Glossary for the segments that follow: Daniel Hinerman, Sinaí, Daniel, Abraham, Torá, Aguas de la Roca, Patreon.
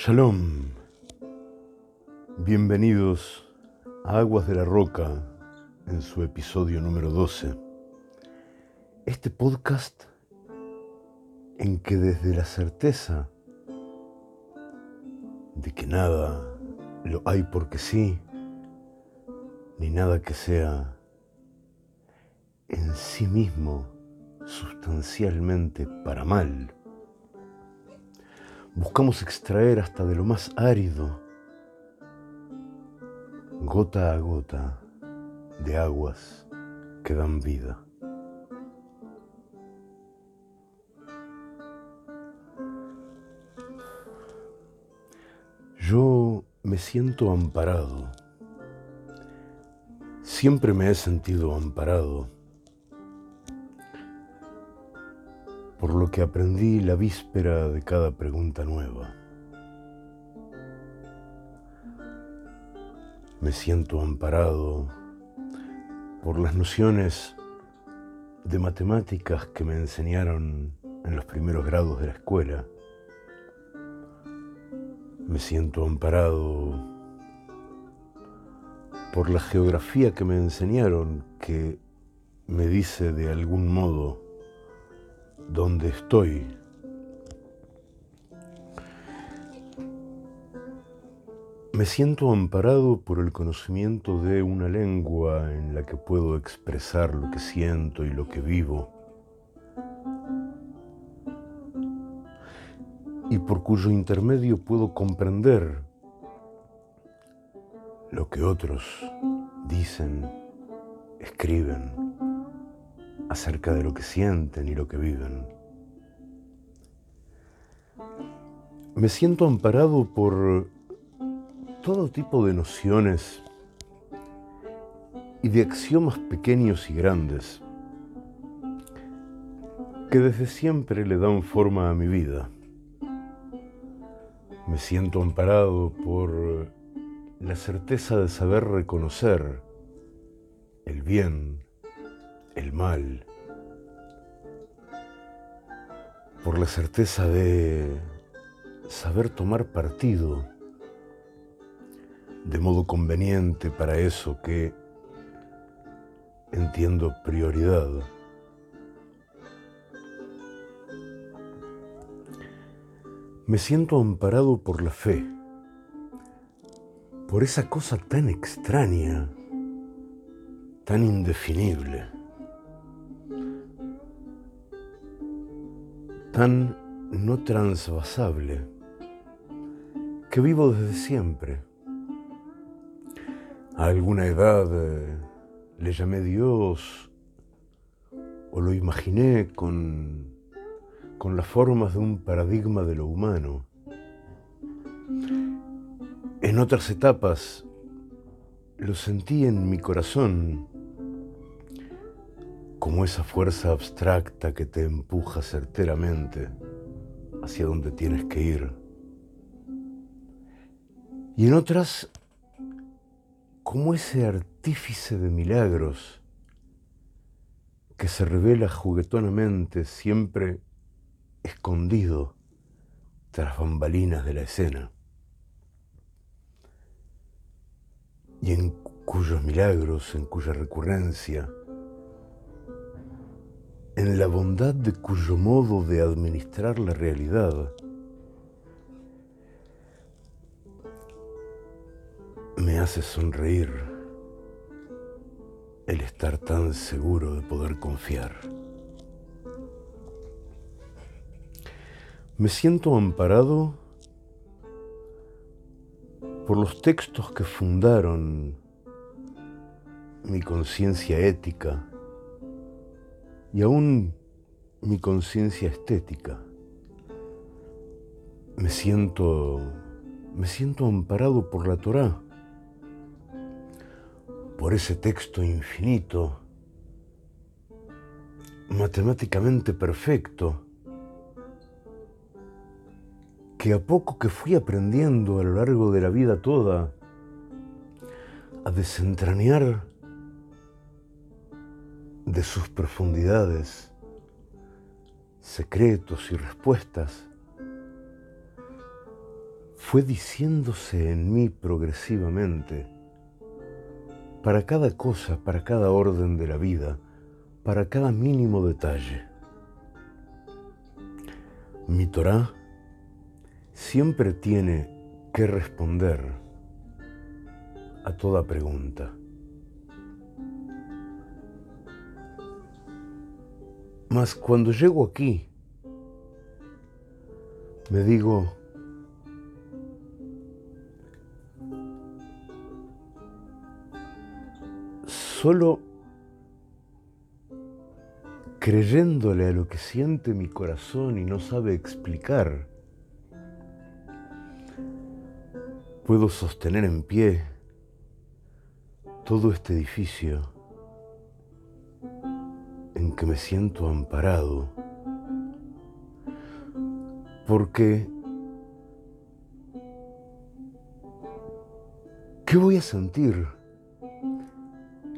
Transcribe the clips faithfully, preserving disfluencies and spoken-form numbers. Shalom, bienvenidos a Aguas de la Roca en su episodio número doce. Este podcast en que desde la certeza de que nada lo hay porque sí, ni nada que sea en sí mismo sustancialmente para mal, buscamos extraer hasta de lo más árido, gota a gota, de aguas que dan vida. Yo me siento amparado. Siempre me he sentido amparado por lo que aprendí la víspera de cada pregunta nueva. Me siento amparado por las nociones de matemáticas que me enseñaron en los primeros grados de la escuela. Me siento amparado por la geografía que me enseñaron, que me dice de algún modo donde estoy. Me siento amparado por el conocimiento de una lengua en la que puedo expresar lo que siento y lo que vivo, y por cuyo intermedio puedo comprender lo que otros dicen, escriben, acerca de lo que sienten y lo que viven. Me siento amparado por todo tipo de nociones y de axiomas pequeños y grandes que desde siempre le dan forma a mi vida. Me siento amparado por la certeza de saber reconocer el bien, el mal, por la certeza de saber tomar partido de modo conveniente para eso que entiendo prioridad. Me siento amparado por la fe, por esa cosa tan extraña, tan indefinible, tan no transvasable, que vivo desde siempre. A alguna edad eh, le llamé Dios, o lo imaginé con, con las formas de un paradigma de lo humano. En otras etapas lo sentí en mi corazón, como esa fuerza abstracta que te empuja certeramente hacia donde tienes que ir. Y en otras, como ese artífice de milagros que se revela juguetonamente, siempre escondido tras bambalinas de la escena, y en cuyos milagros, en cuya recurrencia, en la bondad de cuyo modo de administrar la realidad, me hace sonreír el estar tan seguro de poder confiar. Me siento amparado por los textos que fundaron mi conciencia ética y aún mi conciencia estética. Me siento, me siento amparado por la Torá, por ese texto infinito, matemáticamente perfecto, que a poco que fui aprendiendo a lo largo de la vida toda a desentrañar de sus profundidades, secretos y respuestas, fue diciéndose en mí progresivamente, para cada cosa, para cada orden de la vida, para cada mínimo detalle. Mi Torá siempre tiene que responder a toda pregunta. Mas cuando llego aquí, me digo, solo creyéndole a lo que siente mi corazón y no sabe explicar, puedo sostener en pie todo este edificio en que me siento amparado, porque ¿qué voy a sentir?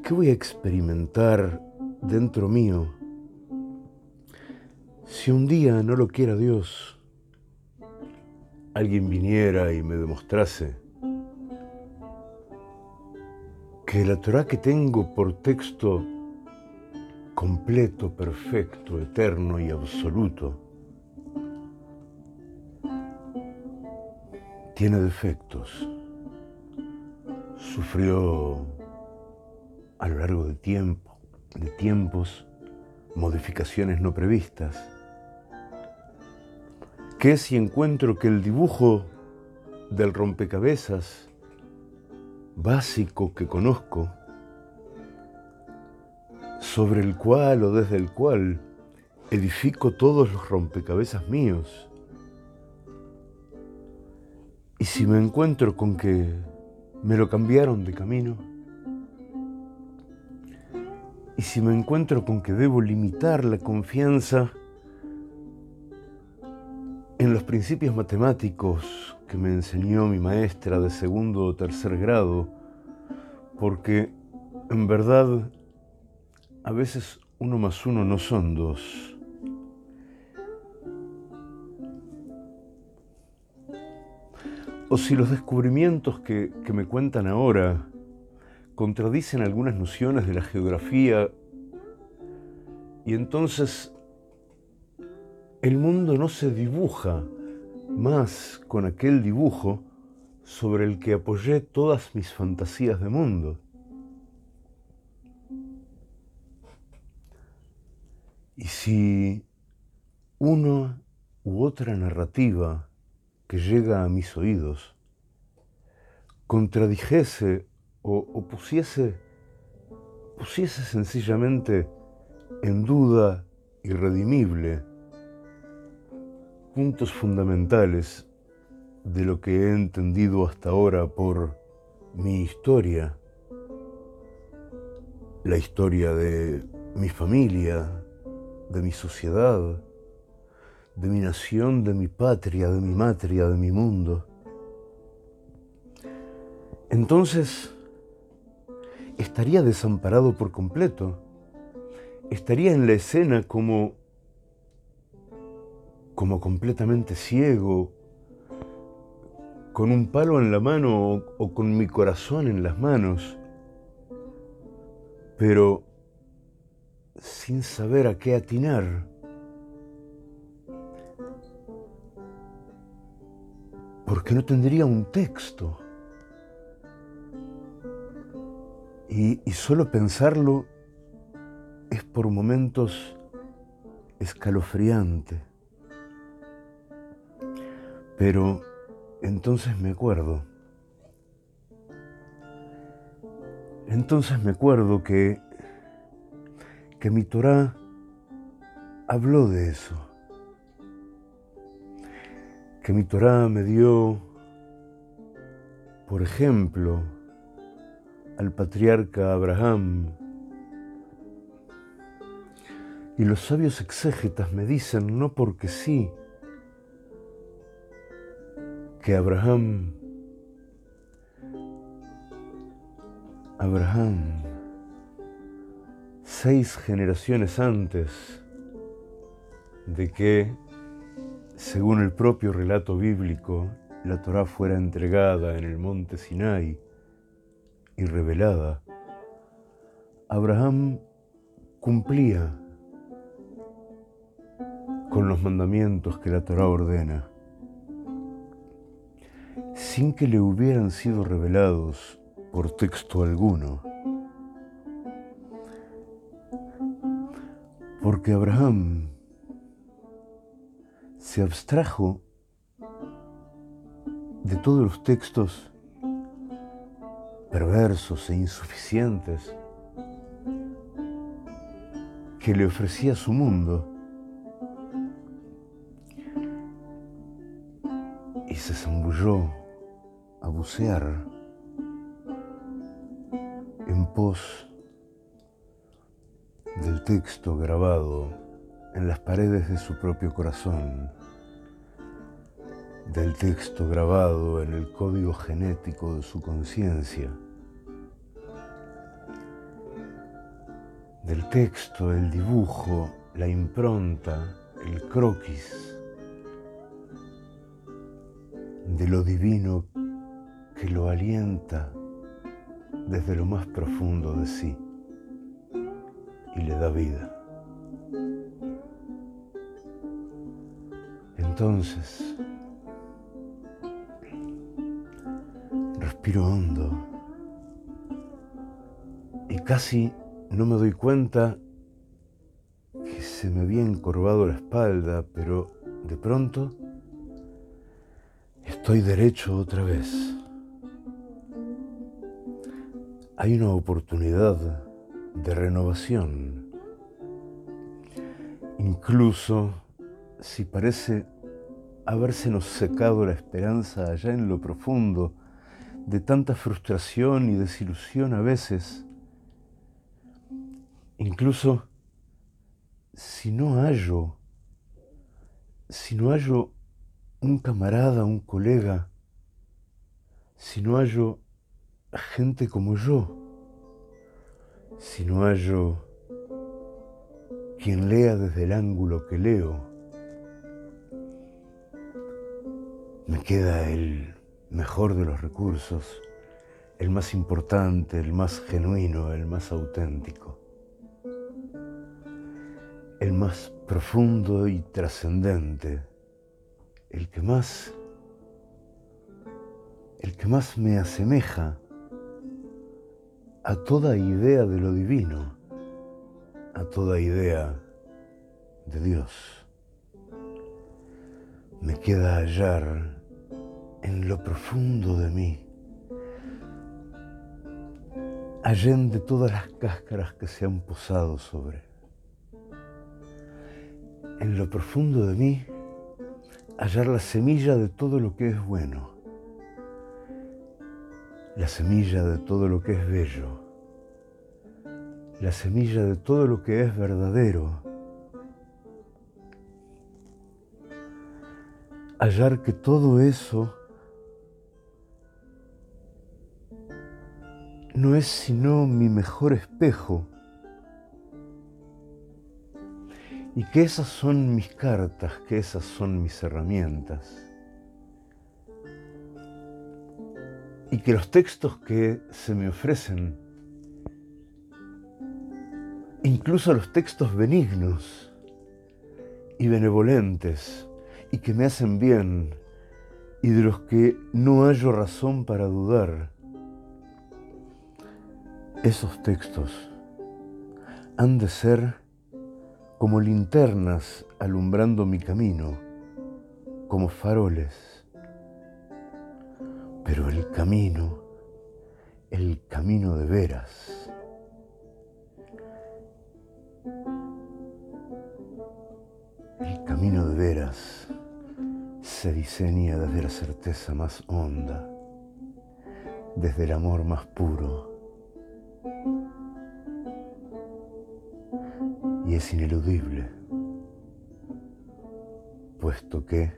¿Qué voy a experimentar dentro mío si un día, no lo quiera Dios, alguien viniera y me demostrase que la Torá que tengo por texto completo, perfecto, eterno y absoluto tiene defectos, sufrió a lo largo de tiempo, de tiempos, modificaciones no previstas? ¿Qué si encuentro que el dibujo del rompecabezas básico que conozco, sobre el cual o desde el cual edifico todos los rompecabezas míos? ¿Y si me encuentro con que me lo cambiaron de camino? Y si me encuentro con que debo limitar la confianza en los principios matemáticos que me enseñó mi maestra de segundo o tercer grado, porque en verdad a veces uno más uno no son dos. O si los descubrimientos que, que me cuentan ahora contradicen algunas nociones de la geografía y entonces el mundo no se dibuja más con aquel dibujo sobre el que apoyé todas mis fantasías de mundo. Y si una u otra narrativa que llega a mis oídos contradijese O, o pusiese, pusiese sencillamente en duda irredimible puntos fundamentales de lo que he entendido hasta ahora por mi historia, la historia de mi familia, de mi sociedad, de mi nación, de mi patria, de mi matria, de mi mundo. Entonces, estaría desamparado por completo, estaría en la escena como, como completamente ciego, con un palo en la mano o, o con mi corazón en las manos, pero sin saber a qué atinar, porque no tendría un texto. Y, y solo pensarlo es por momentos escalofriante. Pero entonces me acuerdo. Entonces me acuerdo que, que mi Torá habló de eso. Que mi Torá me dio, por ejemplo, al patriarca Abraham. Y los sabios exégetas me dicen, no porque sí, que Abraham, Abraham, seis generaciones antes de que, según el propio relato bíblico, la Torá fuera entregada en el monte Sinaí y revelada, Abraham cumplía con los mandamientos que la Torá ordena, sin que le hubieran sido revelados por texto alguno. Porque Abraham se abstrajo de todos los textos perversos e insuficientes que le ofrecía su mundo y se zambulló a bucear en pos del texto grabado en las paredes de su propio corazón, del texto grabado en el código genético de su conciencia, del texto, el dibujo, la impronta, el croquis de lo divino que lo alienta desde lo más profundo de sí y le da vida. Entonces, respiro hondo y casi no me doy cuenta que se me había encorvado la espalda, pero de pronto estoy derecho otra vez. Hay una oportunidad de renovación, incluso si parece habérsenos secado la esperanza allá en lo profundo de tanta frustración y desilusión a veces. Incluso si no hallo, si no hallo un camarada, un colega, si no hallo gente como yo, si no hallo quien lea desde el ángulo que leo, me queda el mejor de los recursos, el más importante, el más genuino, el más auténtico, el más profundo y trascendente, el que más, el que más me asemeja a toda idea de lo divino, a toda idea de Dios. Me queda hallar en lo profundo de mí, allende todas las cáscaras que se han posado sobre. En lo profundo de mí, hallar la semilla de todo lo que es bueno, la semilla de todo lo que es bello, la semilla de todo lo que es verdadero. Hallar que todo eso no es sino mi mejor espejo, y que esas son mis cartas, que esas son mis herramientas, y que los textos que se me ofrecen, incluso los textos benignos y benevolentes, y que me hacen bien, y de los que no hallo razón para dudar, esos textos han de ser como linternas alumbrando mi camino, como faroles. Pero el camino, el camino de veras, el camino de veras se diseña desde la certeza más honda, desde el amor más puro. Y es ineludible, puesto que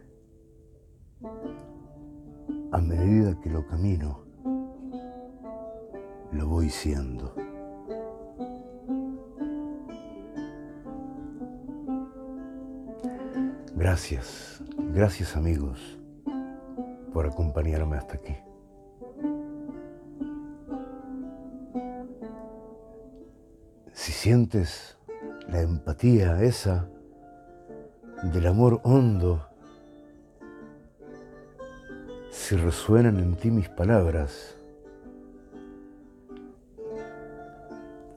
a medida que lo camino, lo voy siendo. Gracias, gracias amigos, por acompañarme hasta aquí. Si sientes la empatía esa del amor hondo, si resuenan en ti mis palabras,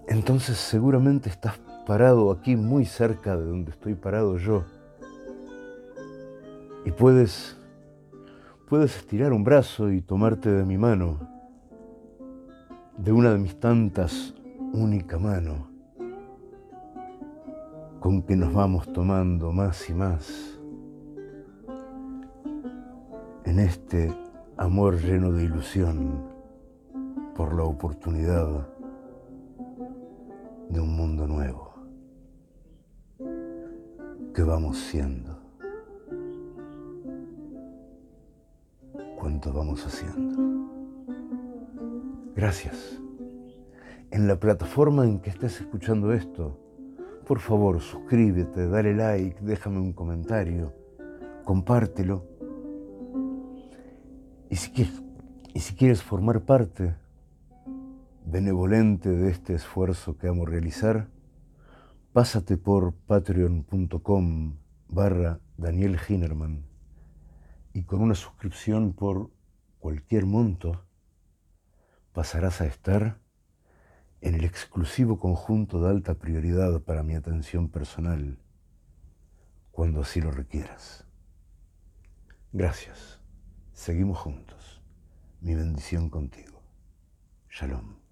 entonces seguramente estás parado aquí muy cerca de donde estoy parado yo y puedes, puedes estirar un brazo y tomarte de mi mano, de una de mis tantas única mano con que nos vamos tomando más y más en este amor lleno de ilusión por la oportunidad de un mundo nuevo que vamos siendo cuanto vamos haciendo. Gracias. En la plataforma en que estés escuchando esto, por favor, suscríbete, dale like, déjame un comentario, compártelo. Y si quieres, y si quieres formar parte benevolente de este esfuerzo que amo realizar, pásate por patreon.com barra Daniel Hinerman y con una suscripción por cualquier monto pasarás a estar en el exclusivo conjunto de alta prioridad para mi atención personal, cuando así lo requieras. Gracias. Seguimos juntos. Mi bendición contigo. Shalom.